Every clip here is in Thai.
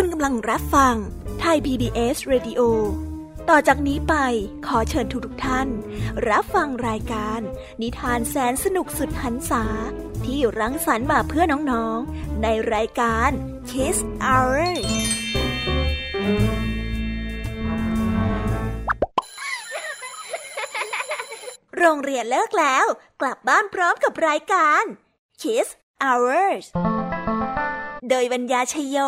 คุณกำลังรับฟังไทย PBS Radio ต่อจากนี้ไปขอเชิญทุกท่านรับฟังรายการนิทานแสนสนุกสุดหรรษาที่รังสรรค์มาเพื่อน้องๆในรายการ Kids Hour โรงเรียนเลิกแล้วกลับบ้านพร้อมกับรายการ Kids Hours โดยบรรยาชัยโย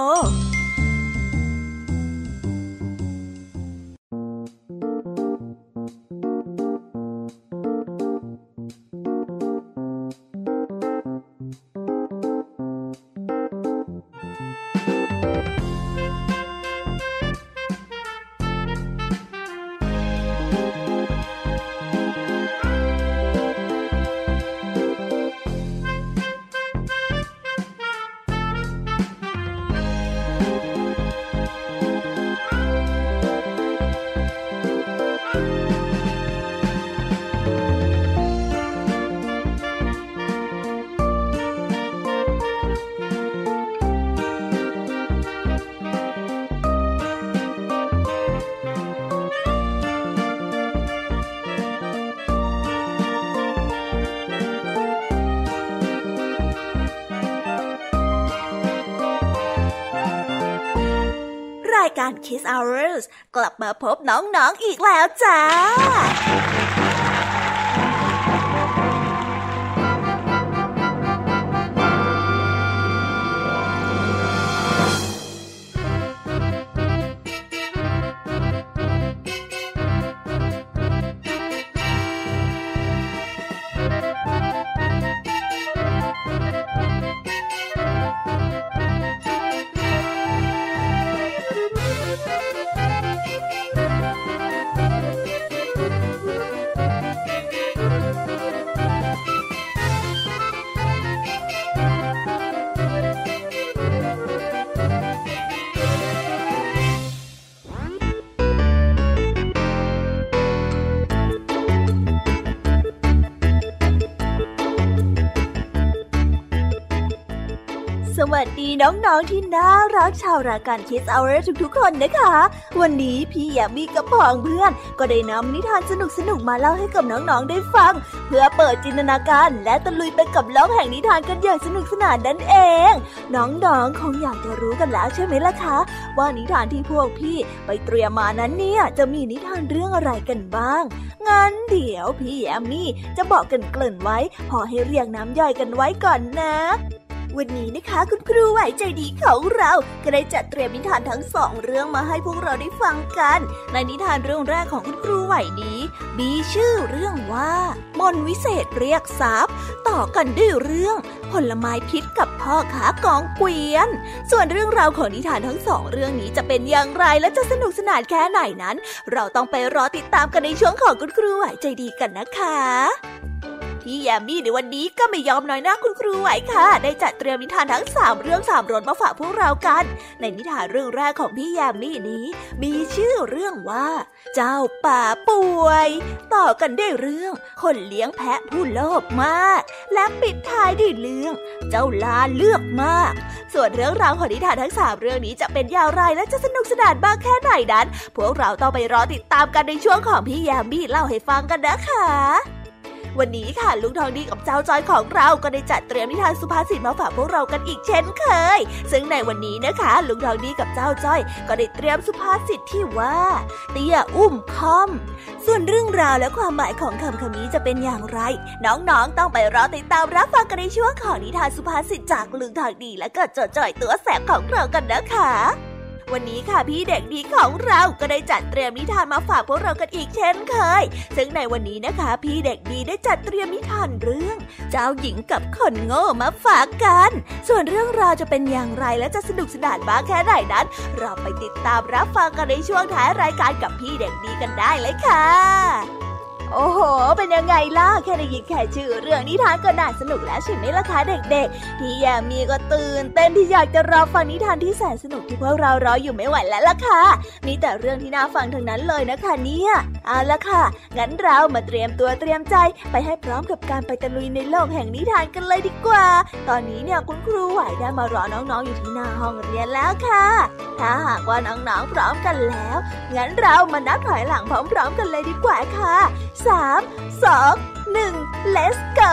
การ Kids Hours กลับมาพบน้องๆ อีกแล้วจ้าสวัสดีน้องๆที่น่ารักชาวรายการ Kids Hour ทุกๆคนนะคะวันนี้พี่แยมมี่กับพ่องเพื่อนก็ได้นำนิทานสนุกๆมาเล่าให้กับน้องๆได้ฟังเพื่อเปิดจินตนาการและตะลุยไปกับโลกแห่งนิทานกันอย่างสนุกสนานนั่นเองน้องๆคงอยากจะรู้กันแล้วใช่ไหมล่ะคะว่านิทานที่พวกพี่ไปเตรียมมานั้นเนี่ยจะมีนิทานเรื่องอะไรกันบ้างงั้นเดี๋ยวพี่แยมมี่จะบอกกันเกริ่นไว้พอให้เรียงน้ำย่อยกันไว้ก่อนนะวันนี้นะคะคุณครูไหวใจดีของเราก็ได้จัดเตรียมนิทานทั้งสองเรื่องมาให้พวกเราได้ฟังกันในนิทานเรื่องแรกของคุณครูไหวดีมีชื่อเรื่องว่ามนต์วิเศษเรียกทรัพย์ต่อกันด้วยเรื่องผลไม้พิษกับพ่อค้ากองเกวียนส่วนเรื่องราวของนิทานทั้งสองเรื่องนี้จะเป็นอย่างไรและจะสนุกสนานแค่ไหนนั้นเราต้องไปรอติดตามกันในช่วงของคุณครูไหวใจดีกันนะคะพี่แยมมี่ในวันนี้ก็ไม่ยอมน้อยหน้าคุณครูไหวค่ะได้จัดเตรียมนิทานทั้ง3เรื่อง3รสมาฝากพวกเรากันในนิทานเรื่องแรกของพี่แยมมี่นี้มีชื่อเรื่องว่าเจ้าป่าป่วยต่อกันด้วยเรื่องคนเลี้ยงแพะผู้โลภมากและปิดท้ายด้วยเรื่องเจ้าลาเลือกมากส่วนเรื่องราวของนิทานทั้ง3เรื่องนี้จะเป็นอย่างไรและจะสนุกสนานมากแค่ไหนนั้นพวกเราต้องไปรอติดตามกันในช่วงของพี่แยมมี่เล่าให้ฟังกันนะคะวันนี้ค่ะลุงทองดีกับเจ้าจ้อยของเราก็ได้จัดเตรียมนิทานสุภาษิตมาฝากพวกเรากันอีกเช่นเคยซึ่งในวันนี้นะคะลุงทองดีกับเจ้าจ้อยก็ได้เตรียมสุภาษิตที่ว่าเตี้ยอุ้มค่อมส่วนเรื่องราวและความหมายของคำคำนี้จะเป็นอย่างไรน้องๆต้องไปรอติดตามรับฟังกันในช่วงของนิทานสุภาษิตจากลุงทองดีและก็เจ้าจ้อยตัวแสบของเรากันนะคะวันนี้ค่ะพี่เด็กดีของเราก็ได้จัดเตรียมนิทานมาฝากพวกเรากันอีกเช่นเคยซึ่งในวันนี้นะคะพี่เด็กดีได้จัดเตรียมนิทานเรื่องเจ้าหญิงกับคนโง่มาฝากกันส่วนเรื่องราวจะเป็นอย่างไรและจะสนุกสนานมากแค่ไหนนั้นเราไปติดตามรับฟังกันในช่วงท้ายรายการกับพี่เด็กดีกันได้เลยค่ะ โอ้โหเป็นยังไงล่ะแค่ได้ยินแค่ชื่อเรื่องนิทานก็น่าสนุกแล้วใช่ไหมล่ะคะเด็กๆพี่ยามีก็ตื่นเต้นที่อยากจะรอฟังนิทานที่แสนสนุกที่พวกเรารออยู่ไม่ไหวแล้วล่ะค่ะมีแต่เรื่องที่น่าฟังทั้งนั้นเลยนะคะเนี่ยเอาล่ะค่ะงั้นเรามาเตรียมตัวเตรียมใจไปให้พร้อมกับการไปตะลุยในโลกแห่งนิทานกันเลยดีกว่าตอนนี้เนี่ยคุณครูไหวได้มารอน้องๆอยู่ที่หน้าห้องเรียนแล้วค่ะถ้าหากว่าน้องๆพร้อมกันแล้วงั้นเรามานับถอยหลังพร้อมๆกันเลยดีกว่าค่ะ3 2 1 let's go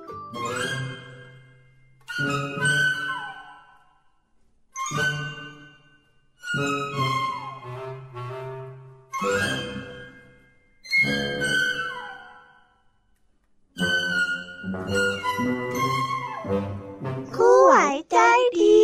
ครูไหวใจดี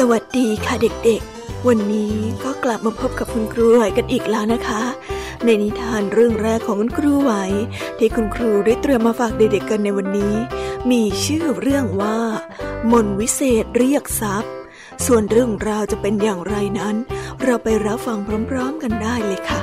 สวัสดีค่ะเด็กๆวันนี้ก็กลับมาพบกับคุณครูไหวกันอีกแล้วนะคะในนิทานเรื่องแรกของคุณครูไหวที่คุณครูได้เตรียมมาฝากเด็กๆกันในวันนี้มีชื่อเรื่องว่ามนต์วิเศษเรียกทรัพย์ส่วนเรื่องราวจะเป็นอย่างไรนั้นเราไปรับฟังพร้อมๆกันได้เลยค่ะ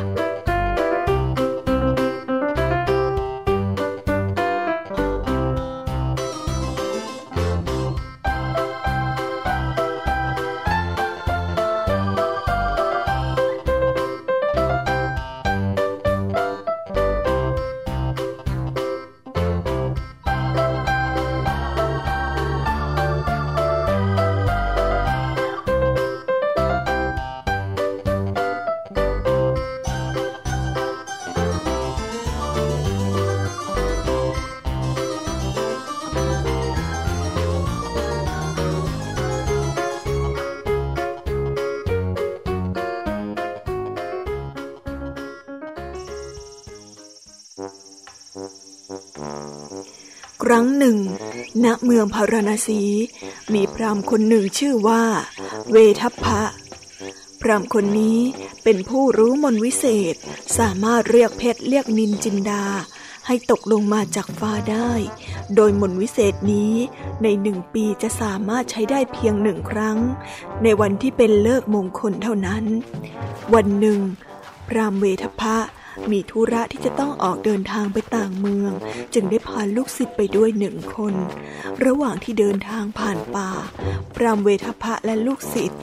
ครั้งหนึ่งณเมืองพาราณสีมีพราหมณ์คนหนึ่งชื่อว่าเวทัพพะพราหมณ์คนนี้เป็นผู้รู้มนต์วิเศษสามารถเรียกเพชรเรียกนิลจินดาให้ตกลงมาจากฟ้าได้โดยมนต์วิเศษนี้ใน1ปีจะสามารถใช้ได้เพียง1ครั้งในวันที่เป็นฤกษ์มงคลเท่านั้นวันหนึ่งพราหมณ์เวทัพพะมีธุระที่จะต้องออกเดินทางไปต่างเมืองจึงได้พาลูกศิษย์ไปด้วย1คนระหว่างที่เดินทางผ่านป่าพราหมณ์เวทัพพะและลูกศิษย์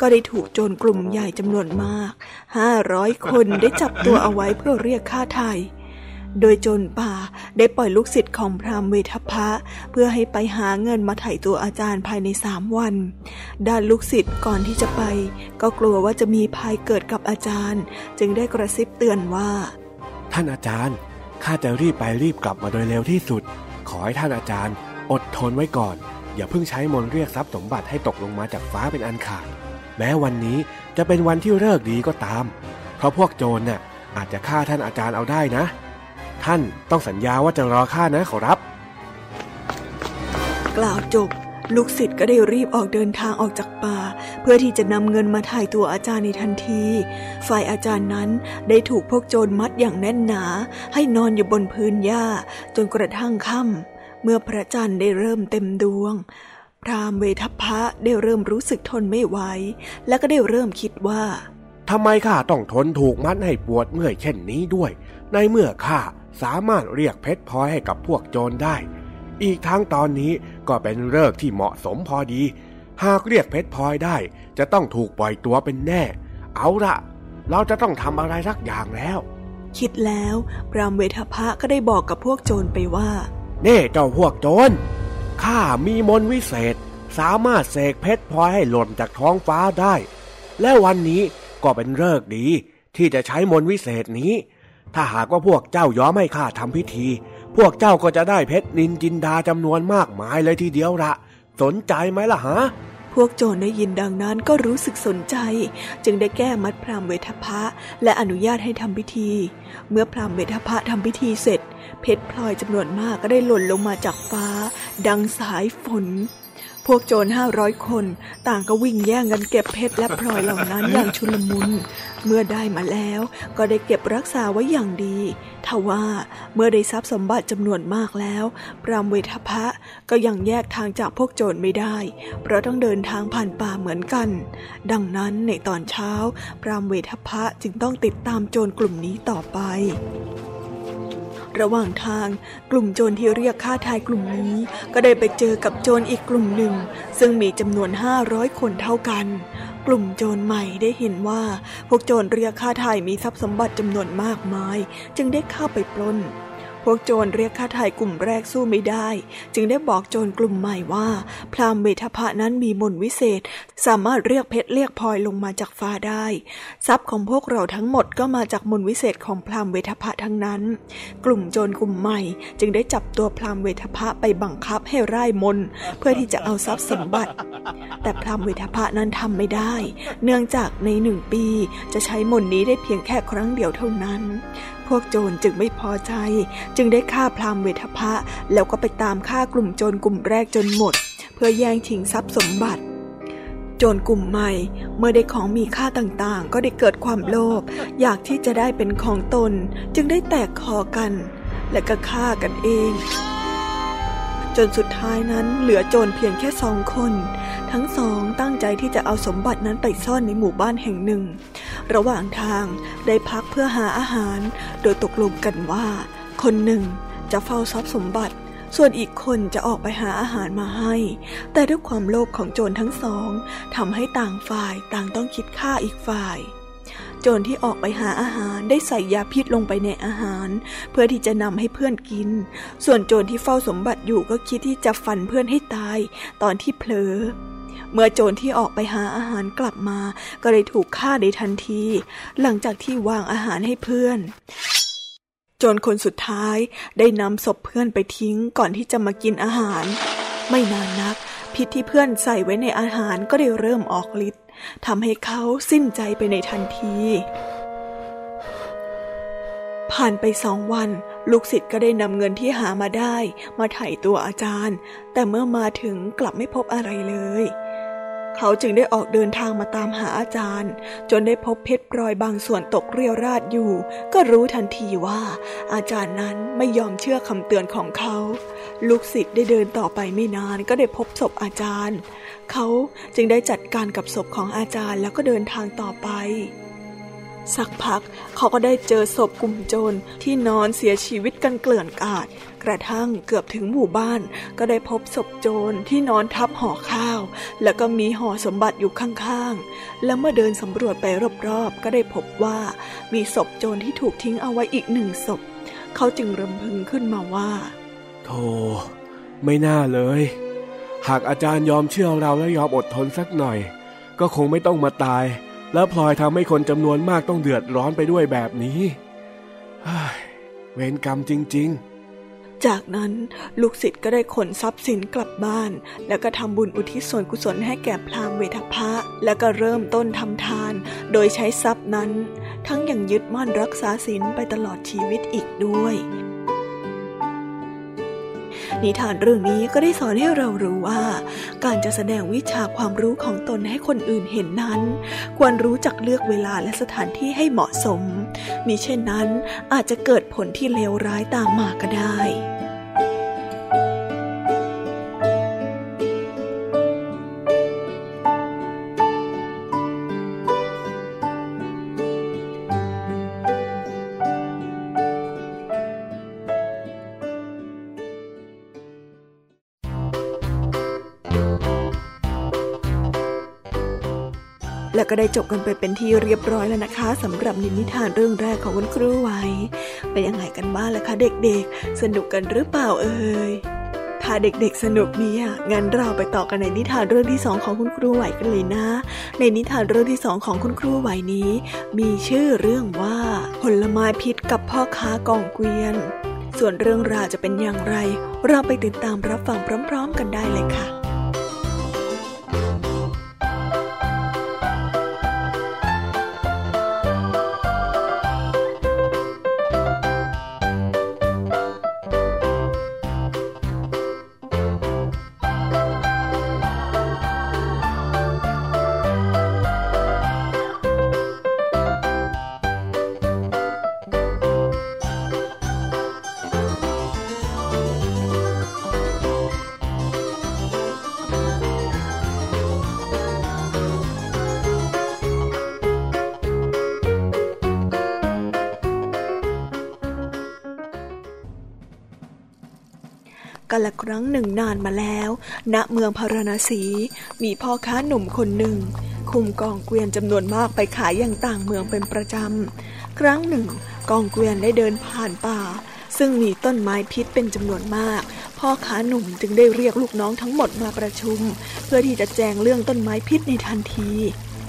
ก็ได้ถูกโจรกลุ่มใหญ่จำนวนมาก500คนได้จับตัวเอาไว้เพื่อเรียกค่าไถ่โดยโจรป่าได้ปล่อยลูกศิษย์ของพราหมณ์เวทัพพะเพื่อให้ไปหาเงินมาไถ่ตัวอาจารย์ภายใน3วันด้านลูกศิษย์ก่อนที่จะไปก็กลัวว่าจะมีภัยเกิดกับอาจารย์จึงได้กระซิบเตือนว่าท่านอาจารย์ข้าจะรีบไปรีบกลับมาโดยเร็วที่สุดขอให้ท่านอาจารย์อดทนไว้ก่อนอย่าเพิ่งใช้มนต์เรียกทรัพย์สมบัติให้ตกลงมาจากฟ้าเป็นอันขาดแม้วันนี้จะเป็นวันที่ฤกษ์ดีก็ตามเพราะพวกโจรน่ะอาจจะฆ่าท่านอาจารย์เอาได้นะท่านต้องสัญญาว่าจะรอข้านะขอรับกล่าวจบลูกศิษย์ก็ได้รีบออกเดินทางออกจากป่าเพื่อที่จะนำเงินมาถ่ายตัวอาจารย์ในทันทีฝ่ายอาจารย์นั้นได้ถูกพวกโจรมัดอย่างแน่นหนาให้นอนอยู่บนพื้นหญ้าจนกระทั่งค่ำ เมื่อพระจันทร์ได้เริ่มเต็มดวงพราหมณ์เวทัพพะได้เริ่มรู้สึกทนไม่ไหวและก็ได้เริ่มคิดว่าทำไมข้าต้องทนถูกมัดให้ปวดเมื่อยเช่นนี้ด้วยในเมื่อข้าสามารถเรียกเพชรพลอยให้กับพวกโจรได้อีกทั้งตอนนี้ก็เป็นฤกษ์ที่เหมาะสมพอดีหากเรียกเพชรพลอยได้จะต้องถูกปล่อยตัวเป็นแน่เอาละเราจะต้องทำอะไรสักอย่างแล้วคิดแล้วพราหมณ์เวทัพพะก็ได้บอกกับพวกโจรไปว่าเน่เจ้าพวกโจรข้ามีมนต์วิเศษสามารถเสกเพชรพลอยให้หล่นจากท้องฟ้าได้และวันนี้ก็เป็นฤกษ์ดีที่จะใช้มนต์วิเศษนี้ถ้าหากว่าพวกเจ้ายอมให้ข้าทำพิธีพวกเจ้าก็จะได้เพชรนินจินดาจำนวนมากมายเลยทีเดียวละสนใจไหมล่ะฮะพวกโจรได้ยินดังนั้นก็รู้สึกสนใจจึงได้แก้มัดพราหมณ์เวทัพพะและอนุญาตให้ทำพิธีเมื่อพราหมณ์เวทัพพะทำพิธีเสร็จเพชรพลอยจำนวนมากก็ได้หล่นลงมาจากฟ้าดังสายฝนพวกโจร500คนต่างก็วิ่งแย่งกันเก็บเพชรและพลอยเหล่านั้นอย่างชุลมุนเมื่อได้มาแล้วก็ได้เก็บรักษาไว้อย่างดีทว่าเมื่อได้ทรัพย์สมบัติจำนวนมากแล้วพราหมณ์เวทัพพะก็ยังแยกทางจากพวกโจรไม่ได้เพราะต้องเดินทางผ่านป่าเหมือนกันดังนั้นในตอนเช้าพราหมณ์เวทัพพะจึงต้องติดตามโจรกลุ่มนี้ต่อไประหว่างทางกลุ่มโจรที่เรียกฆ่าทายกลุ่มนี้ก็ได้ไปเจอกับโจรอีกกลุ่มหนึ่งซึ่งมีจำนวน500คนเท่ากันกลุ่มโจรใหม่ได้เห็นว่าพวกโจรเรียกฆ่าทายมีทรัพย์สมบัติจำนวนมากมายจึงได้เข้าไปปล้นพวกโจรเรียกฆ่าทายกลุ่มแรกสู้ไม่ได้จึงได้บอกโจรกลุ่มใหม่ว่าพราหมณ์เวทัพพะนั้นมีมนต์วิเศษสามารถเรียกเพชรเรียกพลอยลงมาจากฟ้าได้ทรัพย์ของพวกเราทั้งหมดก็มาจากมนต์วิเศษของพราหมณ์เวทัพพะทั้งนั้นกลุ่มโจรกลุ่มใหม่จึงได้จับตัวพราหมณ์เวทัพพะไปบังคับให้ร่ายมนต์เพื่อที่จะเอาทรัพย์สมบัติแต่พราหมณ์เวทัพพะนั้นทำไม่ได้เนื่องจากใน1ปีจะใช้มนต์นี้ได้เพียงแค่ครั้งเดียวเท่านั้นพวกโจรจึงไม่พอใจจึงได้ฆ่าพราหมณ์เวทัพพะแล้วก็ไปตามฆ่ากลุ่มโจรกลุ่มแรกจนหมดเพื่อแย่งชิงทรัพย์สมบัติโจรกลุ่มใหม่เมื่อได้ของมีค่าต่างๆก็ได้เกิดความโลภอยากที่จะได้เป็นของตนจึงได้แตกคอกันและก็ฆ่ากันเองจนสุดท้ายนั้นเหลือโจรเพียงแค่2คนทั้งสองตั้งใจที่จะเอาสมบัตินั้นไปซ่อนในหมู่บ้านแห่งหนึ่งระหว่างทางได้พักเพื่อหาอาหารโดยตกลงกันว่าคนหนึ่งจะเฝ้าทรัพย์สมบัติส่วนอีกคนจะออกไปหาอาหารมาให้แต่ด้วยความโลภของโจรทั้งสองทำให้ต่างฝ่ายต่างต้องคิดฆ่าอีกฝ่ายโจรที่ออกไปหาอาหารได้ใส่ยาพิษลงไปในอาหารเพื่อที่จะนำให้เพื่อนกินส่วนโจรที่เฝ้าสมบัติอยู่ก็คิดที่จะฟันเพื่อนให้ตายตอนที่เผลอเมื่อโจรที่ออกไปหาอาหารกลับมาก็เลยถูกฆ่าในทันทีหลังจากที่วางอาหารให้เพื่อนโจรคนสุดท้ายได้นำศพเพื่อนไปทิ้งก่อนที่จะมากินอาหารไม่นานนักพิษที่เพื่อนใส่ไว้ในอาหารก็ได้เริ่มออกฤทธิ์ทำให้เขาสิ้นใจไปในทันทีผ่านไป2 วันลูกศิษย์ก็ได้นำเงินที่หามาได้มาไถ่ตัวอาจารย์แต่เมื่อมาถึงกลับไม่พบอะไรเลยเขาจึงได้ออกเดินทางมาตามหาอาจารย์จนได้พบเพชรพลอยบางส่วนตกเรี่ยวราดอยู่ก็รู้ทันทีว่าอาจารย์นั้นไม่ยอมเชื่อคำเตือนของเขาลูกศิษย์ได้เดินต่อไปไม่นานก็ได้พบศพอาจารย์เขาจึงได้จัดการกับศพของอาจารย์แล้วก็เดินทางต่อไปสักพักเขาก็ได้เจอศพกลุ่มโจรที่นอนเสียชีวิตกันเกลื่อนกลาดกระทั่งเกือบถึงหมู่บ้านก็ได้พบศพโจรที่นอนทับห่อข้าวแล้วก็มีห่อสมบัติอยู่ข้างๆและเมื่อเดินสำรวจไปรอบๆก็ได้พบว่ามีศพโจรที่ถูกทิ้งเอาไว้อีก1 ศพเขาจึงรำพึงขึ้นมาว่าโธ่ไม่น่าเลยหากอาจารย์ยอมเชื่อเราและยอมอดทนสักหน่อยก็คงไม่ต้องมาตายแล้วพลอยทำให้คนจำนวนมากต้องเดือดร้อนไปด้วยแบบนี้เวรกรรมจริงๆจากนั้นลูกศิษย์ก็ได้ขนทรัพย์สินกลับบ้านแล้วก็ทำบุญอุทิศส่วนกุศลให้แก่พราหมณ์เวทัพพะแล้วก็เริ่มต้นทำทานโดยใช้ทรัพย์นั้นทั้งยังยึดมั่นรักษาศีลไปตลอดชีวิตอีกด้วยนิทานเรื่องนี้ก็ได้สอนให้เรารู้ว่าการจะแสดงวิชาความรู้ของตนให้คนอื่นเห็นนั้นควรรู้จักเลือกเวลาและสถานที่ให้เหมาะสมมิเช่นนั้นอาจจะเกิดผลที่เลวร้ายตามมาก็ได้ และก็ได้จบกันไปเป็นที่เรียบร้อยแล้วนะคะสำหรับนิทานเรื่องแรกของคุณครูไหวเป็นยังไงกันบ้างล่ะคะเด็กๆสนุกกันหรือเปล่าเอ่ยถ้าเด็กๆสนุกเนี่ยงั้นเราไปต่อกันในนิทานเรื่องที่2ของคุณครูไหวกันเลยนะในนิทานเรื่องที่2ของคุณครูไหวนี้มีชื่อเรื่องว่าผลไม้พิษกับพ่อค้ากองเกวียนส่วนเรื่องราวจะเป็นอย่างไรเราไปติดตามรับฟังพร้อมๆกันได้เลยค่ะกาลครั้งหนึ่งนานมาแล้วณเมืองพาราณสีมีพ่อค้าหนุ่มคนหนึ่งคุมกองเกวียนจำนวนมากไปขายอย่างต่างเมืองเป็นประจำครั้งหนึ่งกองเกวียนได้เดินผ่านป่าซึ่งมีต้นไม้พิษเป็นจำนวนมากพ่อค้าหนุ่มจึงได้เรียกลูกน้องทั้งหมดมาประชุมเพื่อที่จะแจงเรื่องต้นไม้พิษในทันที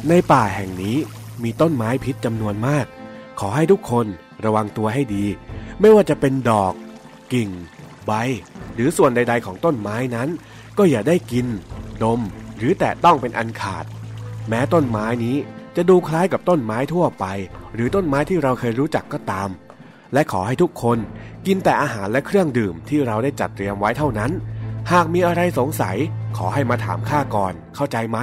ในป่าแห่งนี้มีต้นไม้พิษจำนวนมากขอให้ทุกคนระวังตัวให้ดีไม่ว่าจะเป็นดอกกิ่งใบหรือส่วนใดๆของต้นไม้นั้นก็อย่าได้กินดมหรือแตะต้องเป็นอันขาดแม้ต้นไม้นี้จะดูคล้ายกับต้นไม้ทั่วไปหรือต้นไม้ที่เราเคยรู้จักก็ตามและขอให้ทุกคนกินแต่อาหารและเครื่องดื่มที่เราได้จัดเตรียมไว้เท่านั้นหากมีอะไรสงสัยขอให้มาถามข้าก่อนเข้าใจไหม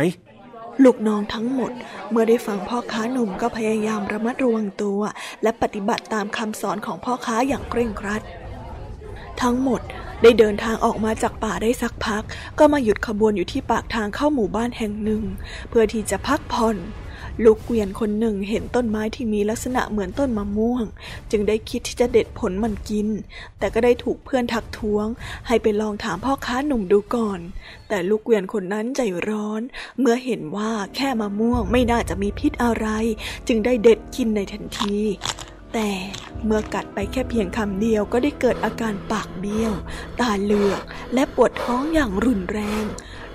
ลูกน้องทั้งหมดเมื่อได้ฟังพ่อค้าหนุ่มก็พยายามระมัดระวังตัวและปฏิบัติตามคำสอนของพ่อค้าอย่างเคร่งครัดทั้งหมดได้เดินทางออกมาจากป่าได้สักพักก็มาหยุดขบวนอยู่ที่ปากทางเข้าหมู่บ้านแห่งหนึ่งเพื่อที่จะพักผ่อนลูกเกวียนคนหนึ่งเห็นต้นไม้ที่มีลักษณะเหมือนต้นมะม่วงจึงได้คิดที่จะเด็ดผลมันกินแต่ก็ได้ถูกเพื่อนทักท้วงให้ไปลองถามพ่อค้าหนุ่มดูก่อนแต่ลูกเกวียนคนนั้นใจร้อนเมื่อเห็นว่าแค่มะม่วงไม่น่าจะมีพิษอะไรจึงได้เด็ดกินในทันทีแต่เมื่อกัดไปแค่เพียงคำเดียวก็ได้เกิดอาการปากเบี้ยวตาเหลือกและปวดท้องอย่างรุนแรง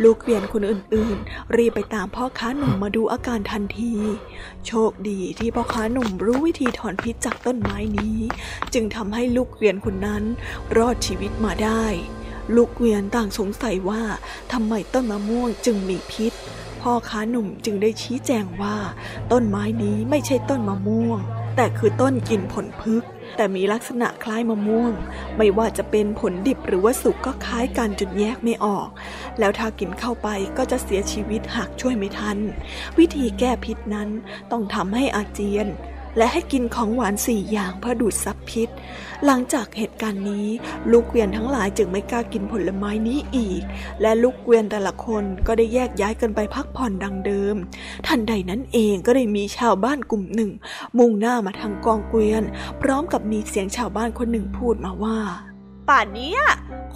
ลูกเกวียนคนอื่นๆรีบไปตามพ่อค้าหนุ่มมาดูอาการทันทีโชคดีที่พ่อค้าหนุ่มรู้วิธีถอนพิษจากต้นไม้นี้จึงทำให้ลูกเกวียนคนนั้นรอดชีวิตมาได้ลูกเกวียนต่างสงสัยว่าทำไมต้นมะม่วงจึงมีพิษพ่อค้าหนุ่มจึงได้ชี้แจงว่าต้นไม้นี้ไม่ใช่ต้นมะม่วงแต่คือต้นกินผลพฤกษ์แต่มีลักษณะคล้ายมะม่วงไม่ว่าจะเป็นผลดิบหรือว่าสุกก็คล้ายกันจนแยกไม่ออกแล้วถ้ากินเข้าไปก็จะเสียชีวิตหากช่วยไม่ทันวิธีแก้พิษนั้นต้องทำให้อาเจียนและให้กินของหวาน4อย่างเพื่อดูดซับพิษหลังจากเหตุการณ์นี้ลูกเกวียนทั้งหลายจึงไม่กล้ากินผลไม้นี้อีกและลูกเกวียนแต่ละคนก็ได้แยกย้ายกันไปพักผ่อนดังเดิมทันใดนั้นเองก็ได้มีชาวบ้านกลุ่มหนึ่งมุ่งหน้ามาทางกองเกวียนพร้อมกับมีเสียงชาวบ้านคนหนึ่งพูดมาว่าป่านนี้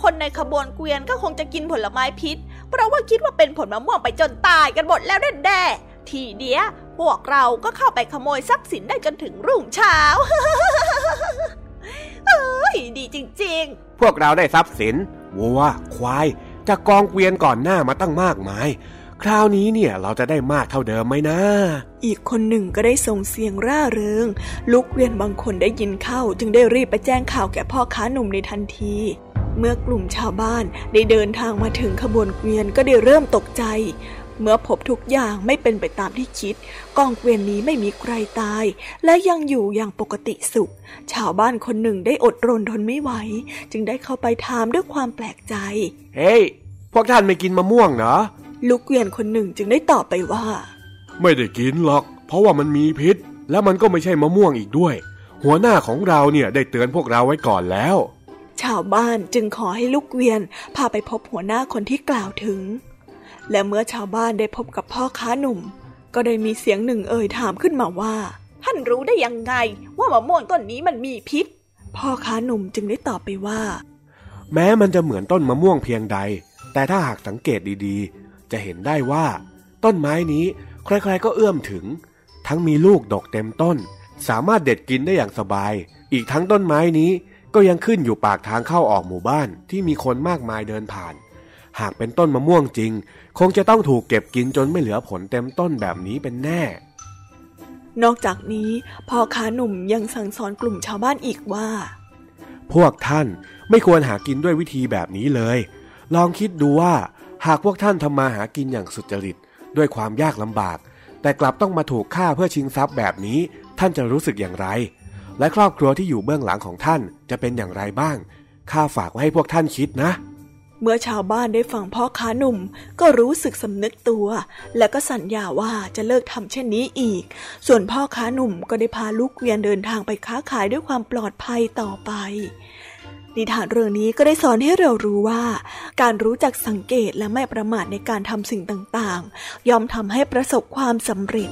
คนในขบวนเกวียนก็คงจะกินผลไม้พิษเพราะว่าคิดว่าเป็นผลมะม่วงไปจนตายกันหมดแล้วแน่ๆทีเดียวพวกเราก็เข้าไปขโมยทรัพย์สินได้จนถึงรุ่งเช้า เอ้ยดีจริงๆพวกเราได้ทรัพย์สินวัวควายจากกองเกวียนก่อนหน้ามาตั้งมากมายคราวนี้เนี่ยเราจะได้มากเท่าเดิมไหมนะอีกคนหนึ่งก็ได้ส่งเสียงร่าเริงลูกเกวียนบางคนได้ยินเข้าจึงได้รีบไปแจ้งข่าวแก่พ่อค้าหนุ่มในทันทีเมื่อกลุ่มชาวบ้านได้เดินทางมาถึงขบวนเกวียนก็ได้เริ่มตกใจเมื่อพบทุกอย่างไม่เป็นไปตามที่คิดกองเกวียนนี้ไม่มีใครตายและยังอยู่อย่างปกติสุขชาวบ้านคนหนึ่งได้อดรนทนไม่ไหวจึงได้เข้าไปถามด้วยความแปลกใจเฮ้ย พวกท่านไม่กินมะม่วงเหรอลูกเกวียนคนหนึ่งจึงได้ตอบไปว่าไม่ได้กินหรอกเพราะว่ามันมีพิษและมันก็ไม่ใช่มะม่วงอีกด้วยหัวหน้าของเราเนี่ยได้เตือนพวกเราไว้ก่อนแล้วชาวบ้านจึงขอให้ลูกเกวียนพาไปพบหัวหน้าคนที่กล่าวถึงและเมื่อชาวบ้านได้พบกับพ่อค้าหนุ่มก็ได้มีเสียงหนึ่งเอ่ยถามขึ้นมาว่าท่านรู้ได้ยังไงว่ามะม่วงต้นนี้มันมีพิษพ่อค้าหนุ่มจึงได้ตอบไปว่าแม้มันจะเหมือนต้นมะม่วงเพียงใดแต่ถ้าหากสังเกตดีๆจะเห็นได้ว่าต้นไม้นี้ ใครๆก็เอื้อมถึงทั้งมีลูกดกเต็มต้นสามารถเด็ดกินได้อย่างสบายอีกทั้งต้นไม้นี้ก็ยังขึ้นอยู่ปากทางเข้าออกหมู่บ้านที่มีคนมากมายเดินผ่านหากเป็นต้นมะม่วงจริงคงจะต้องถูกเก็บกินจนไม่เหลือผลเต็มต้นแบบนี้เป็นแน่นอกจากนี้พ่อค้าหนุ่มยังสั่งสอนกลุ่มชาวบ้านอีกว่าพวกท่านไม่ควรหากินด้วยวิธีแบบนี้เลยลองคิดดูว่าหากพวกท่านทำมาหากินอย่างสุจริตด้วยความยากลำบากแต่กลับต้องมาถูกฆ่าเพื่อชิงทรัพย์แบบนี้ท่านจะรู้สึกอย่างไรและครอบครัวที่อยู่เบื้องหลังของท่านจะเป็นอย่างไรบ้างข้าฝากไว้ให้พวกท่านคิดนะเมื่อชาวบ้านได้ฟังพ่อค้าหนุ่มก็รู้สึกสำนึกตัวและก็สัญญาว่าจะเลิกทำเช่นนี้อีกส่วนพ่อค้าหนุ่มก็ได้พาลูกเกวียนเดินทางไปค้าขายด้วยความปลอดภัยต่อไปนิทานเรื่องนี้ก็ได้สอนให้เรารู้ว่าการรู้จักสังเกตและไม่ประมาทในการทำสิ่งต่างๆย่อมทำให้ประสบความสำเร็จ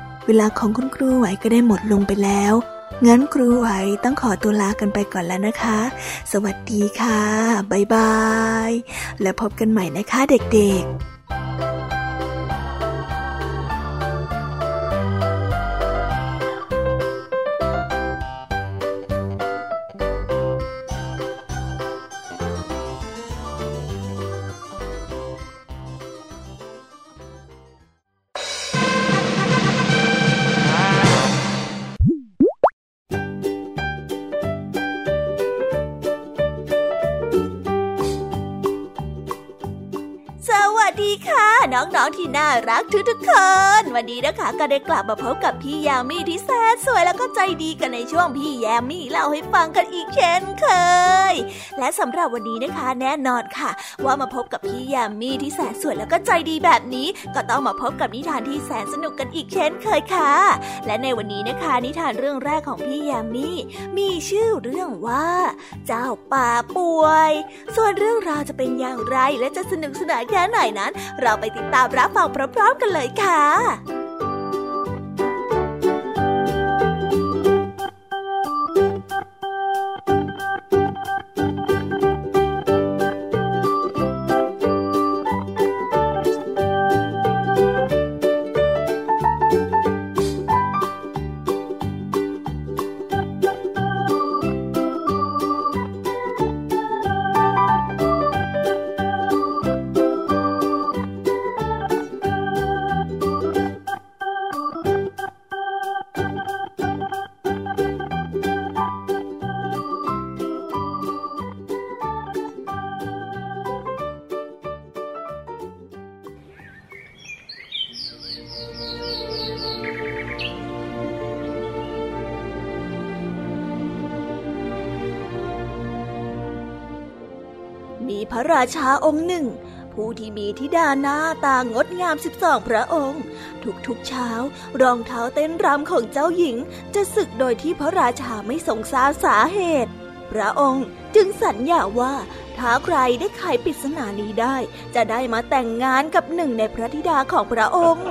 เวลาของคุณครูไหวก็ได้หมดลงไปแล้วงั้นครูไหวต้องขอตัวลากันไปก่อนแล้วนะคะสวัสดีค่ะบ๊ายบายและพบกันใหม่นะคะเด็กๆน้องๆที่น่ารักทุกๆคนวันนี้นะคะก็ได้กลับมาพบกับพี่ยามีที่แสนสวยแล้วก็ใจดีกันในช่วงพี่ยามีเล่าให้ฟังกันอีกเช่นเคยและสำหรับวันนี้นะคะแน่นอนค่ะว่ามาพบกับพี่ยามีที่แสนสวยแล้วก็ใจดีแบบนี้ก็ต้องมาพบกับนิทานที่แสนสนุกกันอีกเช่นเคยค่ะและในวันนี้นะคะนิทานเรื่องแรกของพี่ยามีมีชื่อเรื่องว่าเจ้าป่าป่วยส่วนเรื่องราวจะเป็นอย่างไรและจะสนุกสนานแค่ไหนนั้นเราไปติดตามรับฟังพร้อมๆกันเลยค่ะพระราชาองค์หนึ่งผู้ที่มีธิดาหน้าตางดงาม12พระองค์ทุกๆเช้ารองเท้าเต้นรำของเจ้าหญิงจะสึกโดยที่พระราชาไม่ทรงทราบสาเหตุพระองค์จึงสัญญาว่าถ้าใครได้ไขปริศนานี้ได้จะได้มาแต่งงานกับหนึ่งในพระธิดาของพระองค์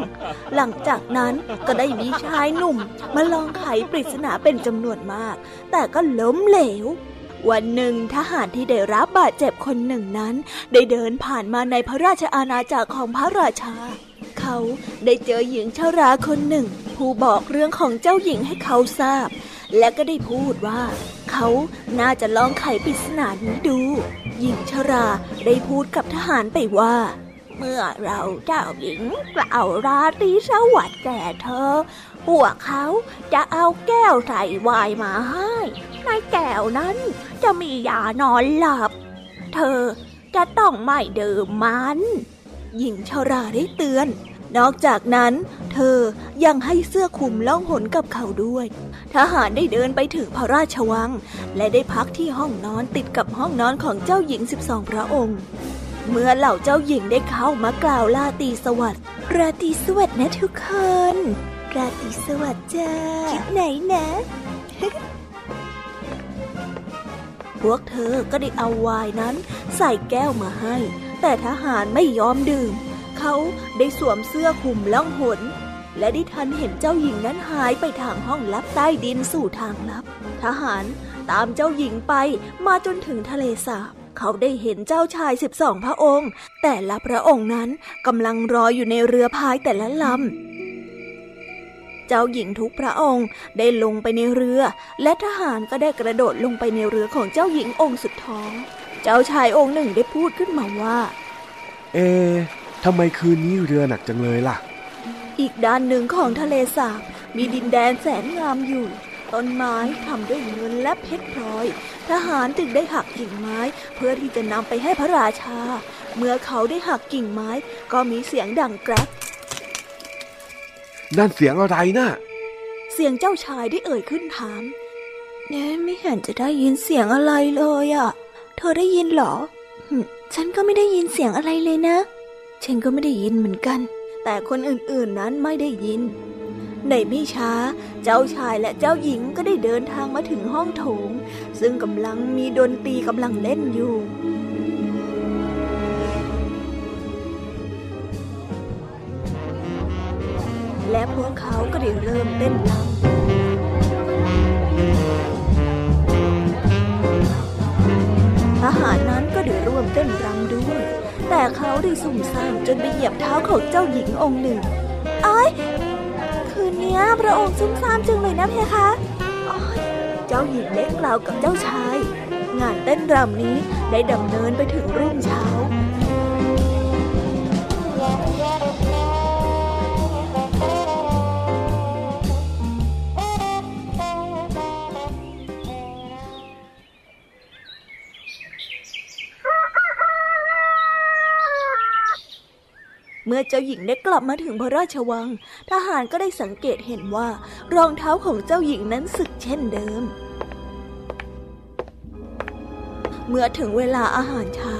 หลังจากนั้นก็ได้มีชายหนุ่มมาลองไขปริศนาเป็นจำนวนมากแต่ก็ล้มเหลววันหนึ่งทหารที่ได้รับบาดเจ็บคนหนึ่งนั้นได้เดินผ่านมาในพระราชอาณาจักรของพระราชาเขาได้เจอหญิงชราคนหนึ่งผู้บอกเรื่องของเจ้าหญิงให้เขาทราบและก็ได้พูดว่าเขาน่าจะลองไขปริศนานี้ดูหญิงชราได้พูดกับทหารไปว่าเมื่อเราเจ้าหญิงกล่าวราตรีสวัสดิ์แก่เธอพวกเขาจะเอาแก้วใส่ไวน์มาให้ในแก้วนั้นจะมียานอนหลับเธอจะต้องไม่ดื่มมันหญิงชราได้เตือน นอกจากนั้นเธอยังให้เสื้อคลุมล่องหนกับเขาด้วยทหารได้เดินไปถึงพระราชวังและได้พักที่ห้องนอนติดกับห้องนอนของเจ้าหญิง12พระองค์เมื่อเหล่าเจ้าหญิงได้เข้ามากล่าวราตรีสวัสดิ์ราตรีสวัสดิ์นะทุกคนราตรีสวัสดิ์จ้าคิดไหนนะพวกเธอก็ได้เอาไวน์นั้นใส่แก้วมาให้แต่ทหารไม่ยอมดื่มเขาได้สวมเสื้อคลุมล่องหนและได้ทันเห็นเจ้าหญิงนั้นหายไปทางห้องลับใต้ดินสู่ทางลับทหารตามเจ้าหญิงไปมาจนถึงทะเลสาบเขาได้เห็นเจ้าชาย12พระองค์แต่ละพระองค์นั้นกำลังรออยู่ในเรือพายแต่ละลำเจ้าหญิงทุกพระองค์ได้ลงไปในเรือและทหารก็ได้กระโดดลงไปในเรือของเจ้าหญิงองค์สุดท้องเจ้าชายองค์หนึ่งได้พูดขึ้นมาว่าทำไมคืนนี้เรือหนักจังเลยล่ะอีกด้านหนึ่งของทะเลสาบมีดินแดนแสนงามอยู่ต้นไม้ทำด้วยเงินและเพชรพลอยทหารจึงได้หักกิ่งไม้เพื่อที่จะนำไปให้พระราชาเมื่อเขาได้หักกิ่งไม้ก็มีเสียงดังแกรกนั่นเสียงอะไรนะเสียงเจ้าชายได้เอ่ยขึ้นถามไม่เห็นจะได้ยินเสียงอะไรเลยอ่ะเธอได้ยินเหรอฉันก็ไม่ได้ยินเสียงอะไรเลยนะฉันก็ไม่ได้ยินเหมือนกันแต่คนอื่นๆนั้นไม่ได้ยินในไม่ช้าเจ้าชายและเจ้าหญิงก็ได้เดินทางมาถึงห้องโถงซึ่งกำลังมีดนตรีกำลังเล่นอยู่และพวกเขาก็ได้เริ่มเต้นรำทหารนั้นก็ได้ร่วมเต้นรำด้วยแต่เขาได้ซุ่มซ่ามจนไปเหยียบเท้าของเจ้าหญิงองค์หนึ่งคืนนี้พระองค์ซุ่มซ่ามจังเลยนะเพคะเจ้าหญิงได้กล่าวกับเจ้าชายงานเต้นรำนี้ได้ดำเนินไปถึงรุ่งเช้าเมื่อเจ้าหญิงได้กลับมาถึงพระราชวังทหารก็ได้สังเกตเห็นว่ารองเท้าของเจ้าหญิงนั้นสึกเช่นเดิมเมื่อถึงเวลาอาหารเช้า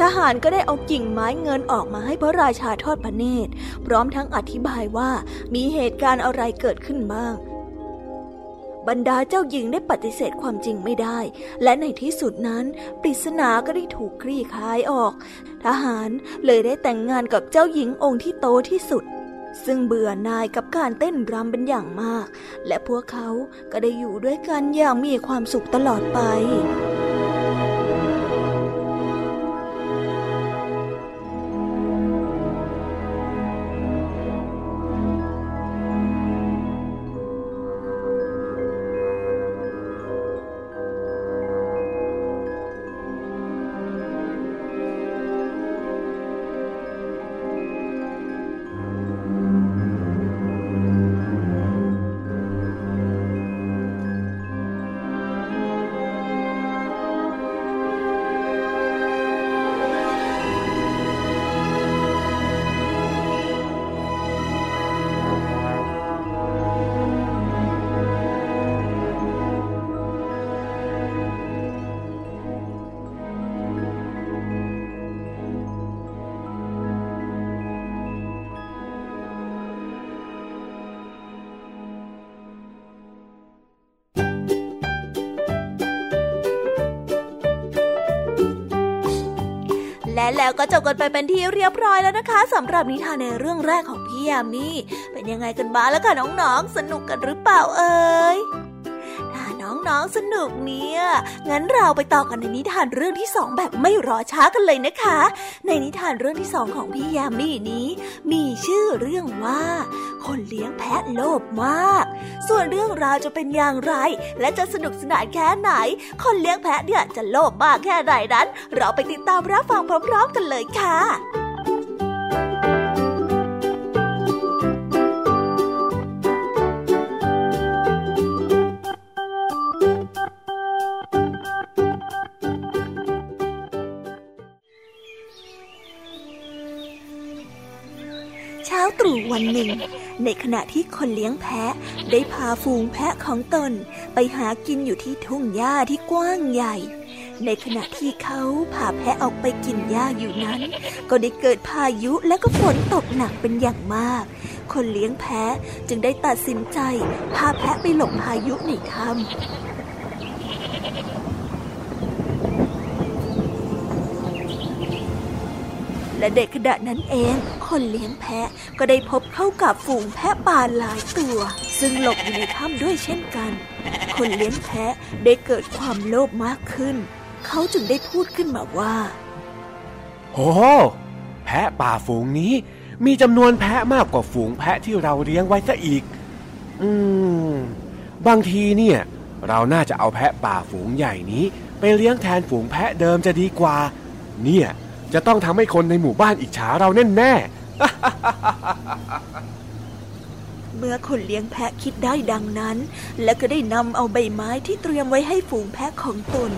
ทหารก็ได้เอากิ่งไม้เงินออกมาให้พระราชาทอดพระเนตรพร้อมทั้งอธิบายว่ามีเหตุการณ์อะไรเกิดขึ้นบ้างบรรดาเจ้าหญิงได้ปฏิเสธความจริงไม่ได้และในที่สุดนั้นปริศนาก็ได้ถูกคลี่คลายออกทหารเลยได้แต่งงานกับเจ้าหญิงองค์ที่โตที่สุดซึ่งเบื่อหน่ายกับการเต้นรำเป็นอย่างมากและพวกเขาก็ได้อยู่ด้วยกันอย่างมีความสุขตลอดไปแล้วก็จบกันไปเป็นที่เรียบร้อยแล้วนะคะสำหรับนิทานในเรื่องแรกของพี่ยามีเป็นยังไงกันบ้างแล้วค่ะน้องๆสนุกกันหรือเปล่าเอ่ยถ้าน้องๆสนุกเนี่ยงั้นเราไปต่อกันในนิทานเรื่องที่2แบบไม่รอช้ากันเลยนะคะในนิทานเรื่องที่2ของพี่ยามีนี้มีชื่อเรื่องว่าคนเลี้ยงแพะโลภมากส่วนเรื่องราวจะเป็นอย่างไรและจะสนุกสนานแค่ไหนคนเลี้ยงแพะเนี่ยจะโลภมากแค่ไหนนั้นเราไปติดตามรับฟังพร้อมๆกันเลยค่ะ ตรู่วันหนึ่งในขณะที่คนเลี้ยงแพะได้พาฝูงแพะของตนไปหากินอยู่ที่ทุ่งหญ้าที่กว้างใหญ่ในขณะที่เขาพาแพะออกไปกินหญ้าอยู่นั้นก็ได้เกิดพายุและก็ฝนตกหนักเป็นอย่างมากคนเลี้ยงแพะจึงได้ตัดสินใจพาแพะไปหลบพายุในถ้ำและในขณะนั้นเองคนเลี้ยงแพะก็ได้พบเข้ากับฝูงแพะป่าหลายตัวซึ่งหลบอยู่ในถ้ำด้วยเช่นกันคนเลี้ยงแพะได้เกิดความโลภมากขึ้นเขาจึงได้พูดขึ้นมาว่าโอ้แพะป่าฝูงนี้มีจำนวนแพะมากกว่าฝูงแพะที่เราเลี้ยงไว้ซะอีกบางทีเนี่ยเราน่าจะเอาแพะป่าฝูงใหญ่นี้ไปเลี้ยงแทนฝูงแพะเดิมจะดีกว่าเนี่ยจะต้องทำให้คนในหมู่บ้านอิจฉาเราแน่ๆ เมื่อคนเลี้ยงแพะคิดได้ดังนั้นและก็ได้นำเอาใบไม้ที่เตรียมไว้ให้ฝูงแพะของตน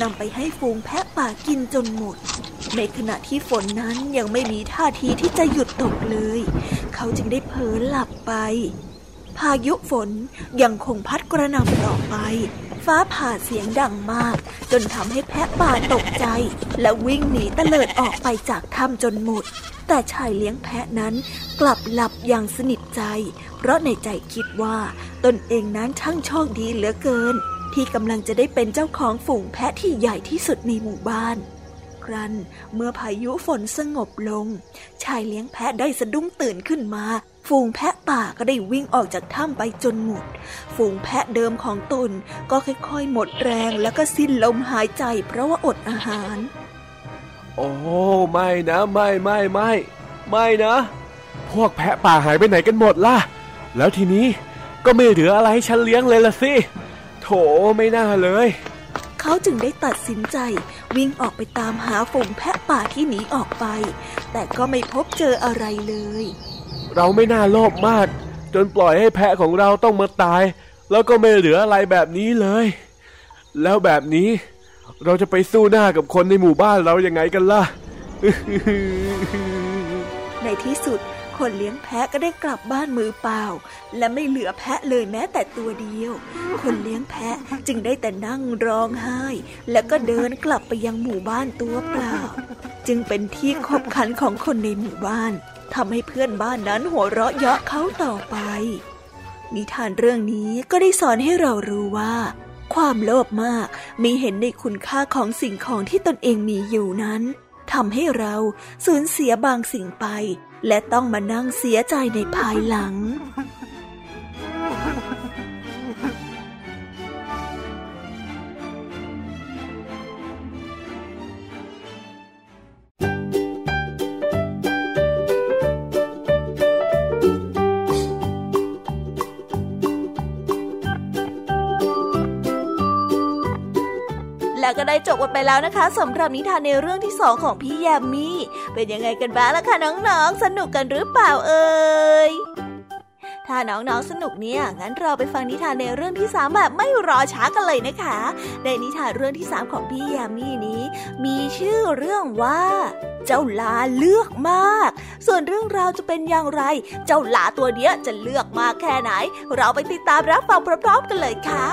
นำไปให้ฝูงแพะป่ากินจนหมดในขณะที่ฝนนั้นยังไม่มีท่าทีที่จะหยุดตกเลยเขาจึงได้เผลอหลับไปพายุฝนยังคงพัดกระหน่ำต่อไปฟ้าผ่าเสียงดังมากจนทำให้แพะป่าตกใจและวิ่งหนีเตลิดออกไปจากถ้ำจนหมดแต่ชายเลี้ยงแพะนั้นกลับหลับอย่างสนิทใจเพราะในใจคิดว่าตนเองนั้นช่างโชคดีเหลือเกินที่กำลังจะได้เป็นเจ้าของฝูงแพะที่ใหญ่ที่สุดในหมู่บ้านครั้นเมื่อพายุฝนสงบลงชายเลี้ยงแพะได้สะดุ้งตื่นขึ้นมาฝูงแพะป่าก็ได้วิ่งออกจากถ้ำไปจนหมดฝูงแพะเดิมของตนก็ค่อยๆหมดแรงแล้วก็สิ้นลมหายใจเพราะว่าอดอาหารโอ้ไม่นะไม่นะพวกแพะป่าหายไปไหนกันหมดล่ะแล้วทีนี้ก็ไม่เหลืออะไรให้ฉันเลี้ยงเลยล่ะสิโถไม่น่าเลยเขาจึงได้ตัดสินใจวิ่งออกไปตามหาฝูงแพะป่าที่หนีออกไปแต่ก็ไม่พบเจออะไรเลยเราไม่น่าโลภมากจนปล่อยให้แพะของเราต้องมาตายแล้วก็ไม่เหลืออะไรแบบนี้เลยแล้วแบบนี้เราจะไปสู้หน้ากับคนในหมู่บ้านเรายังไงกันล่ะ ในที่สุดคนเลี้ยงแพะก็ได้กลับบ้านมือเปล่าและไม่เหลือแพะเลยแม้แต่ตัวเดียวคนเลี้ยงแพะจึงได้แต่นั่งร้องไห้แล้วก็เดินกลับไปยังหมู่บ้านตัวเปล่าจึงเป็นที่ขบขันของคนในหมู่บ้านทำให้เพื่อนบ้านนั้นหัวเราะเยาะเขาต่อไปนิทานเรื่องนี้ก็ได้สอนให้เรารู้ว่าความโลภมากมีเห็นในคุณค่าของสิ่งของที่ตนเองมีอยู่นั้นทำให้เราสูญเสียบางสิ่งไปและต้องมานั่งเสียใจในภายหลังแล้วก็ได้จบกันไปแล้วนะคะสำหรับนิทานในเรื่องที่2ของพี่ยามีเป็นยังไงกันบ้างล่ะคะน้องๆสนุกกันหรือเปล่าเอ่ยถ้าน้องๆสนุกเนี่ยงั้นเราไปฟังนิทานในเรื่องที่3แบบไม่รอช้ากันเลยนะคะในนิทานเรื่องที่3ของพี่ยามีนี้มีชื่อเรื่องว่าเจ้าลาเลือกมากส่วนเรื่องราวจะเป็นอย่างไรเจ้าลาตัวเนี้ยจะเลือกมากแค่ไหนเราไปติดตามรับฟังพร้อมๆกันเลยค่ะ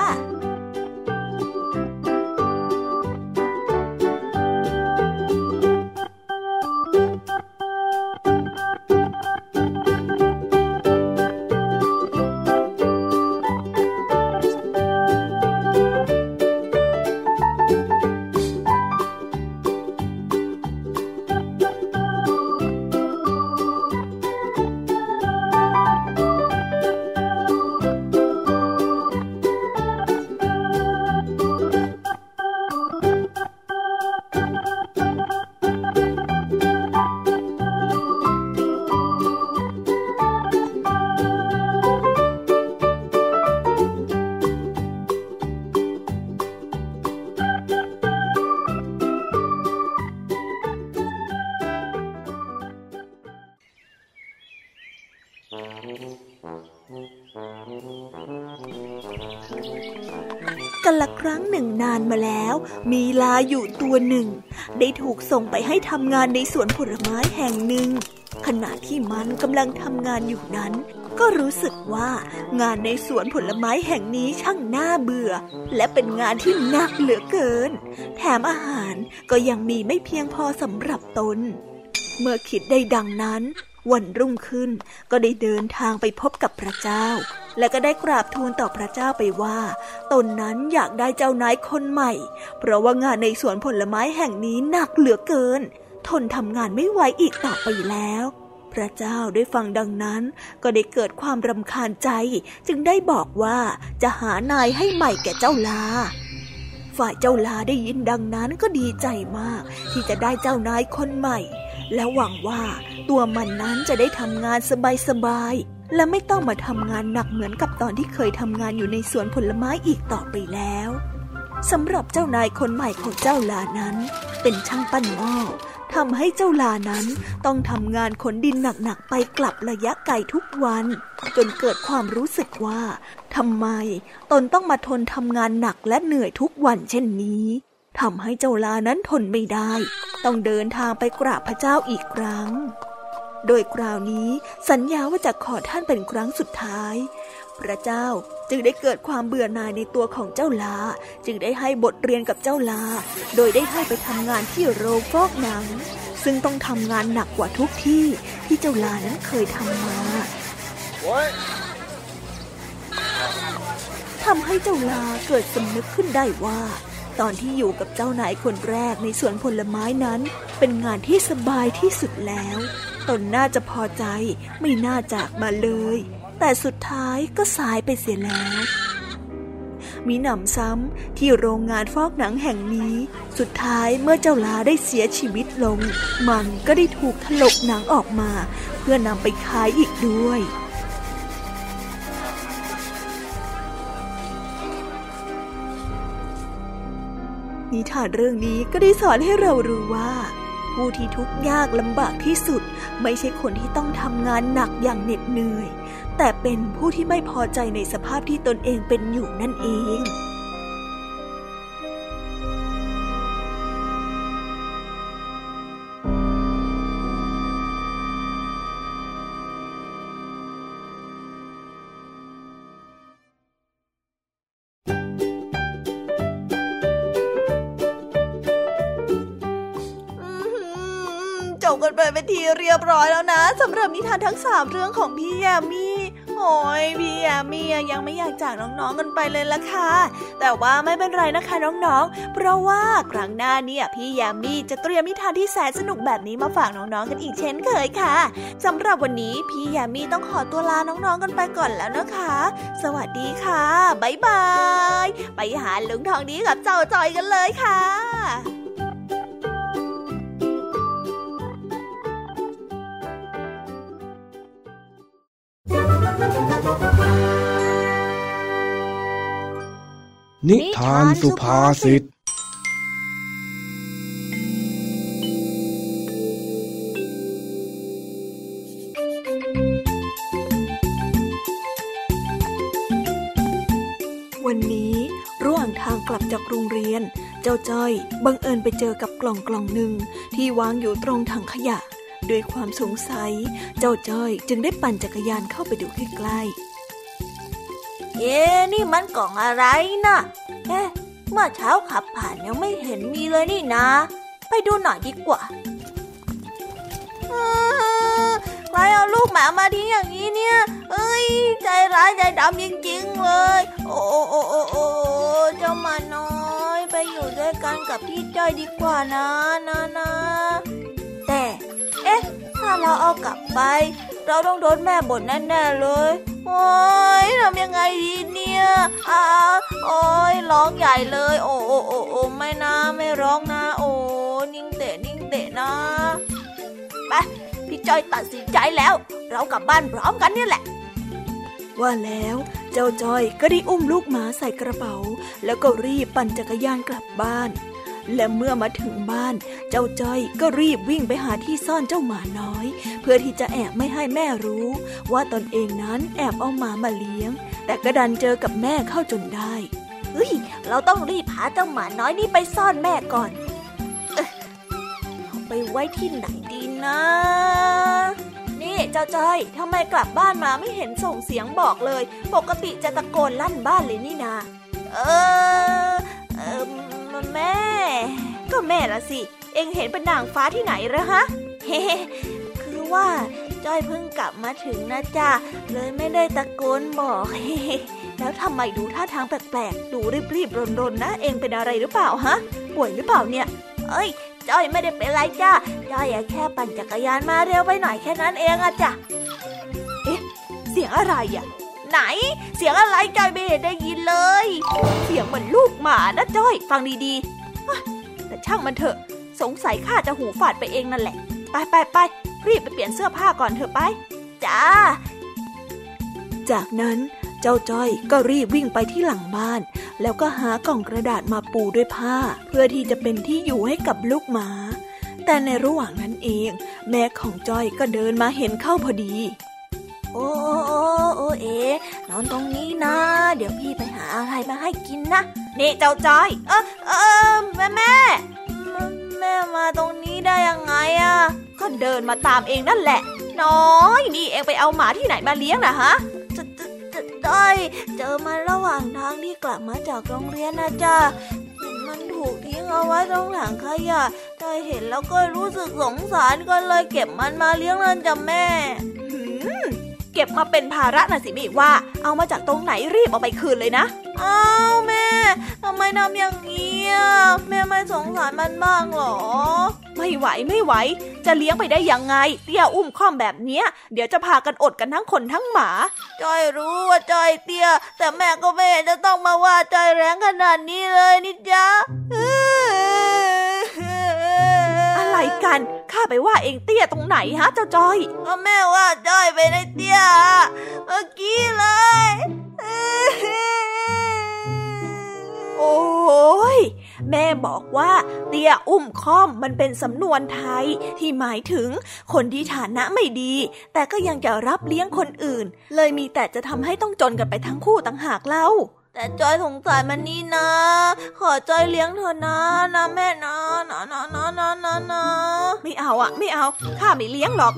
กันละครั้งหนึ่งนานมาแล้วมีลาอยู่ตัวหนึ่งได้ถูกส่งไปให้ทำงานในสวนผลไม้แห่งหนึ่งขณะที่มันกำลังทำงานอยู่นั้นก็รู้สึกว่างานในสวนผลไม้แห่งนี้ช่างน่าเบื่อและเป็นงานที่หนักเหลือเกินแถมอาหารก็ยังมีไม่เพียงพอสำหรับตนเมื่อคิดได้ดังนั้นวันรุ่งขึ้นก็ได้เดินทางไปพบกับพระเจ้าและก็ได้กราบทูลต่อพระเจ้าไปว่าตนนั้นอยากได้เจ้านายคนใหม่เพราะว่างานในสวนผลไม้แห่งนี้หนักเหลือเกินทนทำงานไม่ไหวอีกต่อไปแล้วพระเจ้าได้ฟังดังนั้นก็ได้เกิดความรำคาญใจจึงได้บอกว่าจะหานายให้ใหม่แก่เจ้าลาฝ่ายเจ้าลาได้ยินดังนั้นก็ดีใจมากที่จะได้เจ้านายคนใหม่และหวังว่าตัวมันนั้นจะได้ทำงานสบายๆและไม่ต้องมาทำงานหนักเหมือนกับตอนที่เคยทำงานอยู่ในสวนผลไม้อีกต่อไปแล้วสำหรับเจ้านายคนใหม่ของเจ้าลานั้นเป็นช่างปั้นหม้อทำให้เจ้าลานั้นต้องทำงานขนดินหนักๆไปกลับระยะไกลทุกวันจนเกิดความรู้สึกว่าทำไมตนต้องมาทนทำงานหนักและเหนื่อยทุกวันเช่นนี้ทำให้เจ้าลานั้นทนไม่ได้ต้องเดินทางไปกราบพระเจ้าอีกครั้งโดยคราวนี้สัญญาว่าจะขอท่านเป็นครั้งสุดท้ายพระเจ้าจึงได้เกิดความเบื่อหน่ายในตัวของเจ้าลาจึงได้ให้บทเรียนกับเจ้าลาโดยได้ให้ไปทำงานที่โรงฟอกหนังซึ่งต้องทำงานหนักกว่าทุกที่ที่เจ้าลานั้นเคยทำมาทำให้เจ้าลาเกิดสำนึกขึ้นได้ว่าตอนที่อยู่กับเจ้านายคนแรกในสวนผลไม้นั้นเป็นงานที่สบายที่สุดแล้วตนน่าจะพอใจไม่น่าจากมาเลยแต่สุดท้ายก็สายไปเสียแล้วมีหนำซ้ำที่โรงงานฟอกหนังแห่งนี้สุดท้ายเมื่อเจ้าลาได้เสียชีวิตลงมันก็ได้ถูกถลกหนังออกมาเพื่อนำไปขายอีกด้วยนิทานเรื่องนี้ก็ได้สอนให้เรารู้ว่าผู้ที่ทุกข์ยากลำบากที่สุดไม่ใช่คนที่ต้องทำงานหนักอย่างเหน็ดเหนื่อยแต่เป็นผู้ที่ไม่พอใจในสภาพที่ตนเองเป็นอยู่นั่นเองเป็นทีเรียบร้อยแล้วนะสำหรับนิทานทั้ง3เรื่องของพี่แยมมี่โอ้ยพี่แยมมี่ยังไม่อยากจากน้องๆกันไปเลยล่ะค่ะแต่ว่าไม่เป็นไรนะคะน้องๆเพราะว่าครั้งหน้าเนี่ยพี่แยมมี่จะเตรียมนิทานที่แสนสนุกแบบนี้มาฝากน้องๆกันอีกเช่นเคยค่ะสำหรับวันนี้พี่แยมมี่ต้องขอตัวลาน้องๆกันไปก่อนแล้วนะคะสวัสดีค่ะบ๊ายบายไปหาลุงทองดีกับเจ้าจอยกันเลยค่ะนิทานสุภาษิตวันนี้ระหว่างทางกลับจากโรงเรียนเจ้าจ้อยบังเอิญไปเจอกับกล่องหนึ่งที่วางอยู่ตรงถังขยะด้วยความสงสัยเจ้าจ้อยจึงได้ปั่นจักรยานเข้าไปดูใกล้ๆเอ๊ะนี่มันกล่องอะไรนะเอ๊ะเมื่อเช้าขับผ่านยังไม่เห็นมีเลยนี่นะไปดูหน่อยดีกว่าใครเอาลูกหมามาทิ้งอย่างนี้เนี่ยเอ้ยใจร้ายใจดำจริงๆเลยโอ้โอ้โอ้โอ้เจ้าหมาน้อยไปอยู่ด้วยกันกับพี่จ้อยดีกว่านะนะแต่เอ๊ะถ้าเราเอากลับไปเราต้องโดนแม่บ่นแน่ๆเลยโอ๊ยทำยังไงดีเนี่ยโอ๊ยร้องใหญ่เลยโอ้โอ้โอ้โอ้ไม่นะไม่ร้องนะโอ้นิ่งเตะนะไปพี่จอยตัดสินใจแล้วเรากลับบ้านพร้อมกันนี่แหละว่าแล้วเจ้าจอยก็ได้อุ้มลูกหมาใส่กระเป๋าแล้วก็รีบปั่นจักรยานกลับบ้านและเมื่อมาถึงบ้านเจ้าจ้อยก็รีบวิ่งไปหาที่ซ่อนเจ้าหมาน้อยเพื่อที่จะแอบไม่ให้แม่รู้ว่าตนเองนั้นแอบเอาหมามาเลี้ยงแต่ก็ดันเจอกับแม่เข้าจนได้เฮ้ย เรา เราต้องรีบหาเจ้าหมาน้อยนี่ไปซ่อนแม่ก่อนเอาไปไว้ที่ไหนดีนะนี่เจ้าจ้อยทำไมกลับบ้านมาไม่เห็นส่งเสียงบอกเลยปกติจะตะโกนลั่นบ้านเลยนี่นาแม่ก็แม่ละสิเอ็งเห็นเป็นนางฟ้าที่ไหนเหรอฮะเฮ้คือว่าจ้อยเพิ่งกลับมาถึงนะจ๊ะเลยไม่ได้ตะโกนบอกแล้วทำไมดูท่าทางแปลกๆดูรีบๆรนๆนะเอ็งเป็นอะไรหรือเปล่าฮะป่วยหรือเปล่าเนี่ยเอ้ยจ้อยไม่ได้เป็นไรจ้ะจ้อยแค่ปั่นจักรยานมาเร็วไปหน่อยแค่นั้นเองอะจ้ะเอ๊ะเสียงอะไรอะไหนเสียงอะไรจ้อยไม่เห็นได้ยินเลยเสียงเหมือนลูกหมานะจ้อยฟังดีๆแต่ช่างมันเถอะสงสัยข้าจะหูฝาดไปเองนั่นแหละไปรีบไปเปลี่ยนเสื้อผ้าก่อนเถอะไปจ้าจากนั้นเจ้าจ้อยก็รีบวิ่งไปที่หลังบ้านแล้วก็หากล่องกระดาษมาปูด้วยผ้าเพื่อที่จะเป็นที่อยู่ให้กับลูกหมาแต่ในระหว่างนั้นเองแม่ของจ้อยก็เดินมาเห็นเข้าพอดีโอ้เอ๋นอนตรงนี้นะเดี๋ยวพี่ไปหาอะไรมาให้กินนะนี่เจ้าจ้อยแม่มาตรงนี้ได้ยังไงอ่ะก็เดินมาตามเองนั่นแหละน้อยนี่เองไปเอาหมาที่ไหนมาเลี้ยงนะฮะจ้อยเจอมันระหว่างทางที่กลับมาจากโรงเรียนนะจ๊ะมันถูกทิ้งเอาไว้ตรงถังขยะจ้อยเห็นแล้วก็รู้สึกสงสารก็เลยเก็บมันมาเลี้ยงนั่นจ้ะแม่เก็บมาเป็นภาระนะสิไม่ว่าเอามาจากตรงไหนรีบเอาไปคืนเลยนะอ้าวแม่ทำไมทำอย่างนี้แม่ไม่สงสารมันบ้างหรอไม่ไหวจะเลี้ยงไปได้ยังไงเตี้ยอุ้มค่อมแบบนี้เดี๋ยวจะพากันอดกันทั้งคนทั้งหมาจ้อยรู้ว่าจ้อยเตี้ยแต่แม่ก็ไม่เห็นจะต้องมาว่าจ้อยแรงขนาดนี้เลยนี่จ๊ะอะไรกันข้าไปว่าเองเตี้ยตรงไหนฮะเจ้าจ้อยก็แม่ว่าจ้อยไปได้เตี้ยเมื่อกี้เลยโอ้ยแม่บอกว่าเตี้ยอุ้มค่อมมันเป็นสำนวนไทยที่หมายถึงคนที่ฐานะไม่ดีแต่ก็ยังจะรับเลี้ยงคนอื่นเลยมีแต่จะทำให้ต้องจนกันไปทั้งคู่ต่างหากเล่าแต่จ้อยสงสารมันนี่นะขอจ้อยเลี้ยงเธอนะนะแม่นะนะไม่เอาอะไม่เอาข้าไม่เลี้ยงหรอก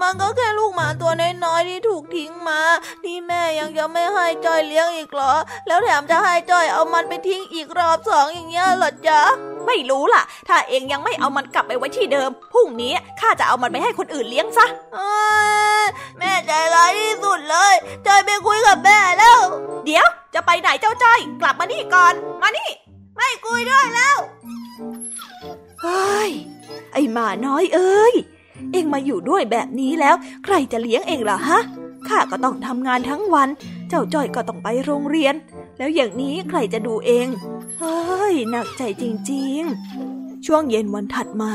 มันก็แค่ลูกหมาตัวน้อยๆที่ถูกทิ้งมานี่แม่ยังจะไม่ให้จ้อยเลี้ยงอีกเหรอแล้วแถมจะให้จ้อยเอามันไปทิ้งอีกรอบสองอย่างเงี้ยเหรอจ๊ะไม่รู้ล่ะถ้าเองยังไม่เอามันกลับไปไว้ที่เดิมพรุ่งนี้ข้าจะเอามันไปให้คนอื่นเลี้ยงซะแม่ใจร้ายที่สุดเลยจ้อยไปคุยกับแม่แล้วเดี๋ยวจะไปไหนเจ้าจ้อยกลับมานี่ก่อนมานี่ไม่คุยด้วยแล้วเฮ้ยไอ้หมาน้อยเอ้ยเองมาอยู่ด้วยแบบนี้แล้วใครจะเลี้ยงเองล่ะฮะข้าก็ต้องทำงานทั้งวันเจ้าจ้อยก็ต้องไปโรงเรียนแล้วอย่างนี้ใครจะดูเองเฮ้ยหนักใจจริงๆช่วงเย็นวันถัดมา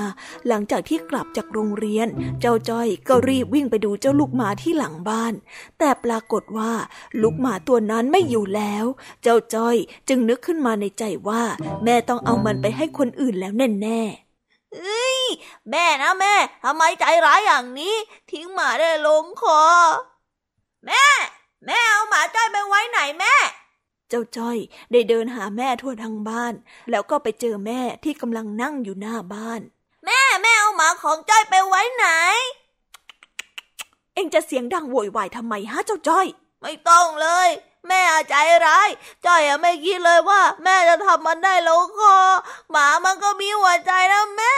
หลังจากที่กลับจากโรงเรียนเจ้าจ้อยก็รีบวิ่งไปดูเจ้าลูกหมาที่หลังบ้านแต่ปรากฏว่าลูกหมาตัวนั้นไม่อยู่แล้วเจ้าจ้อยจึงนึกขึ้นมาในใจว่าแม่ต้องเอามันไปให้คนอื่นแล้วแน่ๆแม่นะแม่ทำไมใจร้ายอย่างนี้ทิ้งหมาได้ลงคอแม่เอาหมาจ้อยไปไว้ไหนแม่เจ้าจ้อยได้เดินหาแม่ทั่วทั้งบ้านแล้วก็ไปเจอแม่ที่กำลังนั่งอยู่หน้าบ้านแม่เอาหมาของจ้อยไปไว้ไหนเอ็งจะเสียงดังโวยวายทำไมฮะเจ้าจ้อยไม่ต้องเลยแม่ใจร้ายจ้อยไม่คิดเลยว่าแม่จะทำมันได้ลงคอหมามันก็มีหัวใจนะแม่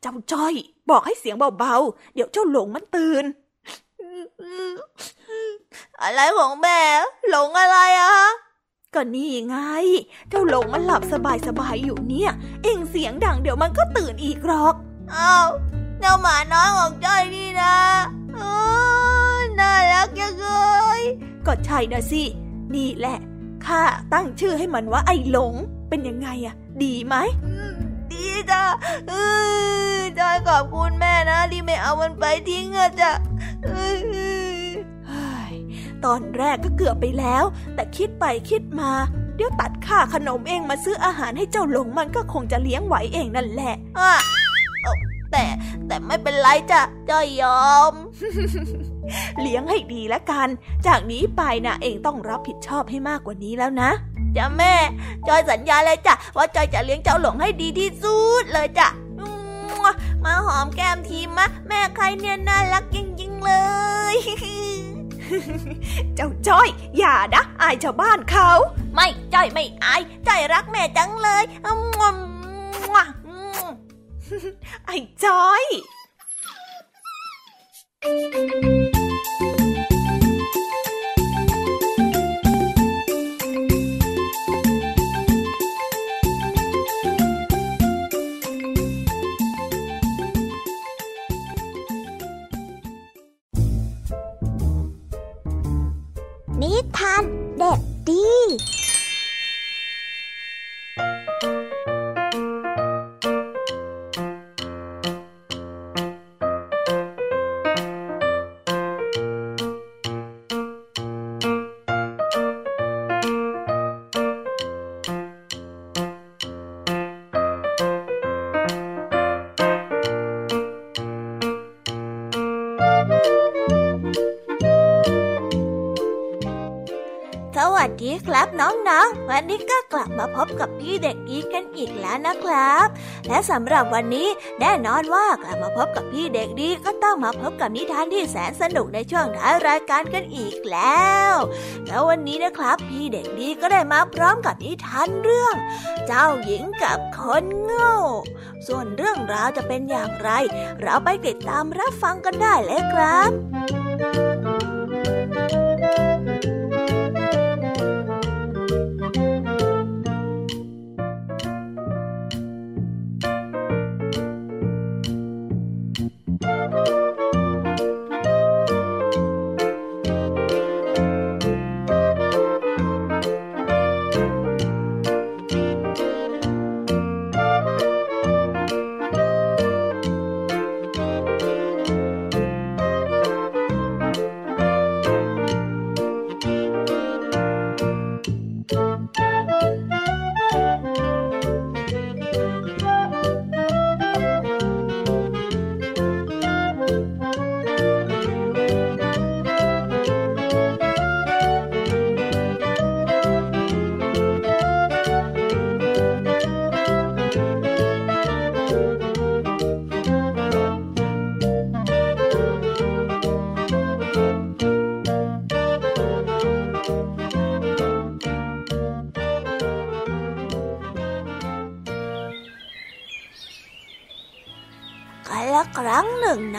เจ้าจ้อยบอกให้เสียงเบาๆเดี๋ยวเจ้าหลงมันตื่นอะไรของแม่หลงอะไรอะก็นี่ไงเจ้าหลงมันหลับสบายๆอยู่เนี่ยเอ็งเสียงดังเดี๋ยวมันก็ตื่นอีกหรอกอ้าวเจ้าหมาน้อยของจ้อยนี่นะน่ารักจังเลยก็ใช่นะสินี่แหละข้าตั้งชื่อให้มันว่าไอ้หลงเป็นยังไงอะดีไหมดีจ้ะจ้อยขอบคุณแม่นะที่ไม่เอามันไปทิ้งอะจ้ะตอนแรกก็เกือบไปแล้วแต่คิดไปคิดมาเดี๋ยวตัดค่าขนมเองมาซื้ออาหารให้เจ้าหลงมันก็คงจะเลี้ยงไหวเองนั่นแหละแต่ไม่เป็นไรจ้ะจ้อยยอม เลี้ยงให้ดีละกันจากนี้ไปนะเองต้องรับผิดชอบให้มากกว่านี้แล้วนะจ้ะแม่จอยสัญญาเลยจ้ะว่าจอยจะเลี้ยงเจ้าหลงให้ดีที่สุดเลยจ้ะมาหอมแก้มทีมะแม่ใครเนี่ยน่ารักจริงๆเลยเจ้าจ้อยอย่านะอายชาวบ้านเขาไม่จ้อยไม่อายจ้อยรักแม่จังเลยไอ้จ้อยนิทานเด็กดีครับน้องๆวันนี้ก็กลับมาพบกับพี่เด็กดีกันอีกแล้วนะครับและสำหรับวันนี้แน่นอนว่ากลับมาพบกับพี่เด็กดีก็ต้องมาพบกับนิทานที่แสนสนุกในช่วงท้ายรายการกันอีกแล้วแล้ววันนี้นะครับพี่เด็กดีก็ได้มาพร้อมกับนิทานเรื่องเจ้าหญิงกับคนโง่ส่วนเรื่องราวจะเป็นอย่างไรเราไปติดตามรับฟังกันได้เลยครับ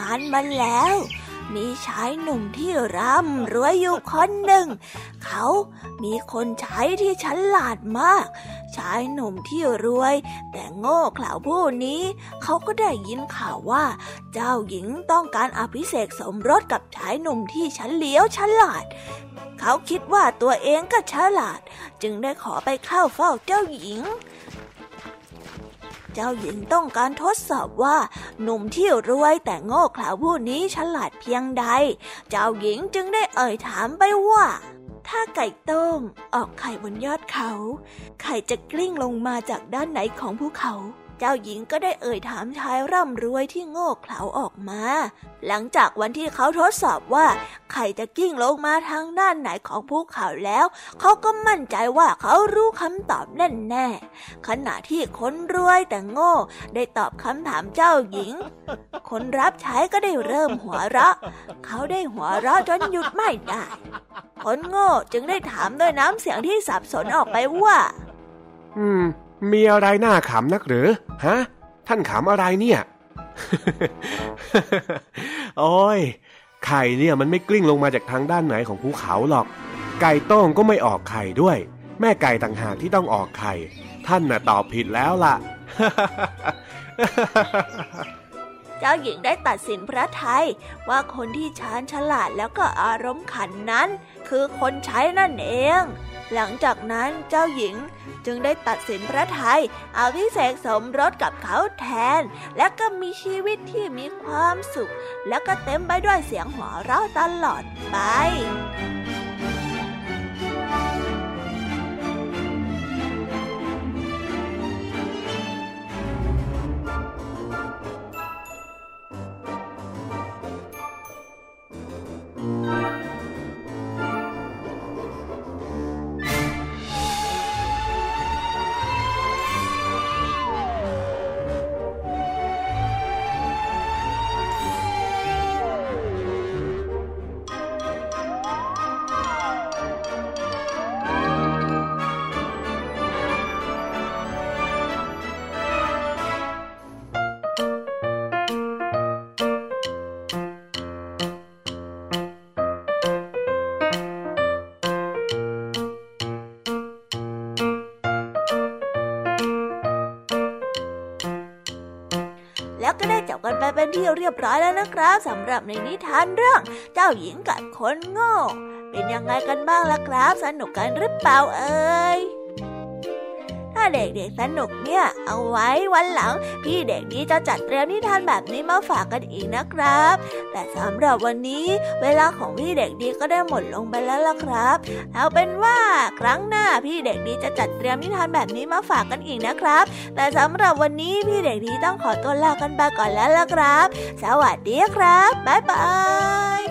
นานมาแล้วมีชายหนุ่มที่ร่ำรวยอยู่คนหนึ่งเขามีคนใช้ที่ฉลาดมากชายหนุ่มที่รวยแต่โง่เขลาผู้นี้เขาก็ได้ยินข่าวว่าเจ้าหญิงต้องการอภิเษกสมรสกับชายหนุ่มที่ฉลาดเขาคิดว่าตัวเองก็ฉลาดจึงได้ขอไปเข้าเฝ้าเจ้าหญิงเจ้าหญิงต้องการทดสอบว่าหนุ่มที่รวยแต่โง่เขลาผู้นี้ฉลาดเพียงใดเจ้าหญิงจึงได้เอ่ยถามไปว่าถ้าไก่ต้มออกไข่บนยอดเขาไข่จะกลิ้งลงมาจากด้านไหนของภูเขาเจ้าหญิงก็ได้เอ่ยถามชายร่ำรวยที่โง่เขลาออกมาหลังจากวันที่เขาทดสอบว่าไข่จะกลิ้งลงมาทางด้านไหนของภูเขาแล้วเขาก็มั่นใจว่าเขารู้คำตอบแน่ๆขณะที่คนรวยแต่โง่ได้ตอบคำถามเจ้าหญิงคนรับใช้ก็ได้เริ่มหัวเราะเขาได้หัวเราะจนหยุดไม่ได้คนโง่จึงได้ถามด้วยน้ำเสียงที่สับสนออกไปว่ามีอะไรน่าขำนักหรือฮะท่านขำอะไรเนี่ย โอ้ยไข่เนี่ยมันไม่กลิ้งลงมาจากทางด้านไหนของภูเขาหรอกไก่ต้มก็ไม่ออกไข่ด้วยแม่ไก่ต่างหากที่ต้องออกไข่ท่านน่ะตอบผิดแล้วล่ะ เจ้าหญิงได้ตัดสินพระทัยว่าคนที่ฉลาดแล้วก็อารมณ์ขันนั้นคือคนใช้นั่นเองหลังจากนั้นเจ้าหญิงจึงได้ตัดสินพระทัยอภิเษกสมรสกับเขาแทนและก็มีชีวิตที่มีความสุขและก็เต็มไปด้วยเสียงหัวเราะตลอดไป เป็นที่เรียบร้อยแล้วนะครับสำหรับในนิทานเรื่องเจ้าหญิงกับคนโง่เป็นยังไงกันบ้างล่ะครับสนุกกันหรือเปล่าเอ่ยถ้าเด็กๆสนุกเนี่ยเอาไว้วันหลังพี่เด็กดีจะจัดเตรียมนิทานแบบนี้มาฝากกันอีกนะครับแต่สำหรับวันนี้เวลาของพี่เด็กดีก็ได้หมดลงไปแล้วล่ะครับเอาเป็นว่าครั้งหน้าพี่เด็กดีจะจัดเตรียมนิทานแบบนี้มาฝากกันอีกนะครับแต่สำหรับวันนี้พี่เด็กดีต้องขอตัวลากันไปก่อนแล้วล่ะครับสวัสดีครับบ๊ายบาย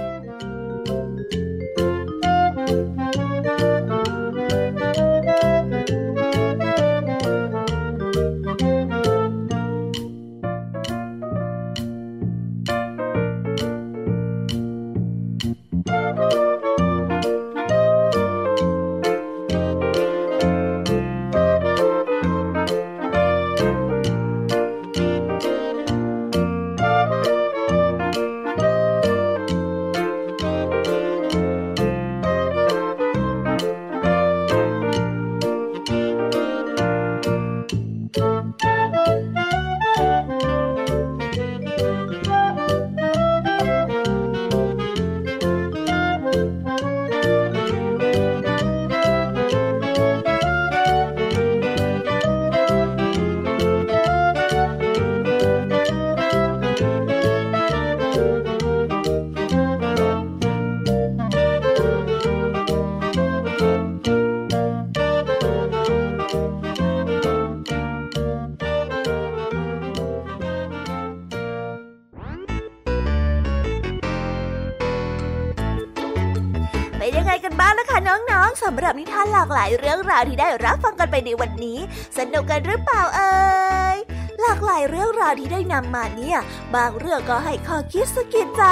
สำหรับนิทานหลากหลายเรื่องราวที่ได้รับฟังกันไปในวันนี้สนุกกันหรือเปล่าเอ่ยหลากหลายเรื่องราวที่ได้นำมาเนี่ยบางเรื่องก็ให้ข้อคิดสะกิดใจ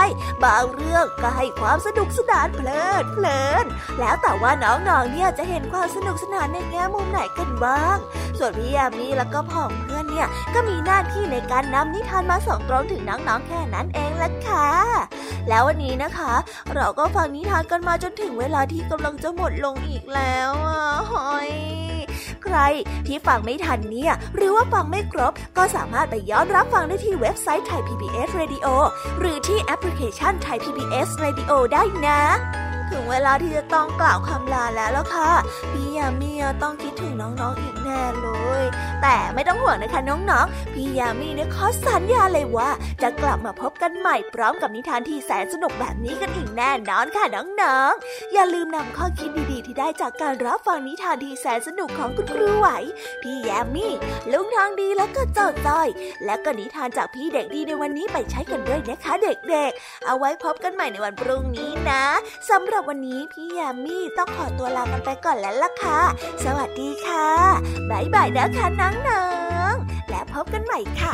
บางเรื่องก็ให้ความสนุกสนานเพลินแล้วแต่ว่าน้องๆเนี่ยจะเห็นความสนุกสนานในแง่มุมไหนกันบ้างส่วนพี่ยามีแล้วก็พ่อเพื่อนเนี่ยก็มีหน้าที่ในการนำนิทานมาส่งตรงถึงน้องๆแค่นั้นเองล่ะค่ะแล้ววันนี้นะคะเราก็ฟังนิทานกันมาจนถึงเวลาที่กำลังจะหมดลงอีกแล้วหอยใครที่ฟังไม่ทันเนี่ยหรือว่าฟังไม่ครบก็สามารถไปย้อนรับฟังได้ที่เว็บไซต์ Thai PBS Radio หรือที่แอปพลิเคชัน Thai PBS Radio ได้นะถึงเวลาที่จะต้องกล่าวคำลาแล้วล่ะค่ะพี่ยามีต้องคิดถึงน้องๆอีกแน่เลยแต่ไม่ต้องห่วงนะคะน้องๆพี่ยามีขอสัญญาเลยว่าจะกลับมาพบกันใหม่พร้อมกับนิทานที่แสนสนุกแบบนี้กันอีกแน่นอนค่ะน้องๆอย่าลืมนำข้อคิดดีๆที่ได้จากการรับฟังนิทานที่แสนสนุกของคุณครูไหวพี่ยามีลุงทองดีแล้วก็เจ้าจ้อยและก็นิทานจากพี่เด็กดีในวันนี้ไปใช้กันด้วยนะคะเด็กๆเอาไว้พบกันใหม่ในวันพรุ่งนี้นะสำหรับวันนี้พี่ยามีต้องขอตัวลากันไปก่อนแล้วล่ะค่ะสวัสดีค่ะบ๊ายบายนะคะน้องๆและพบกันใหม่ค่ะ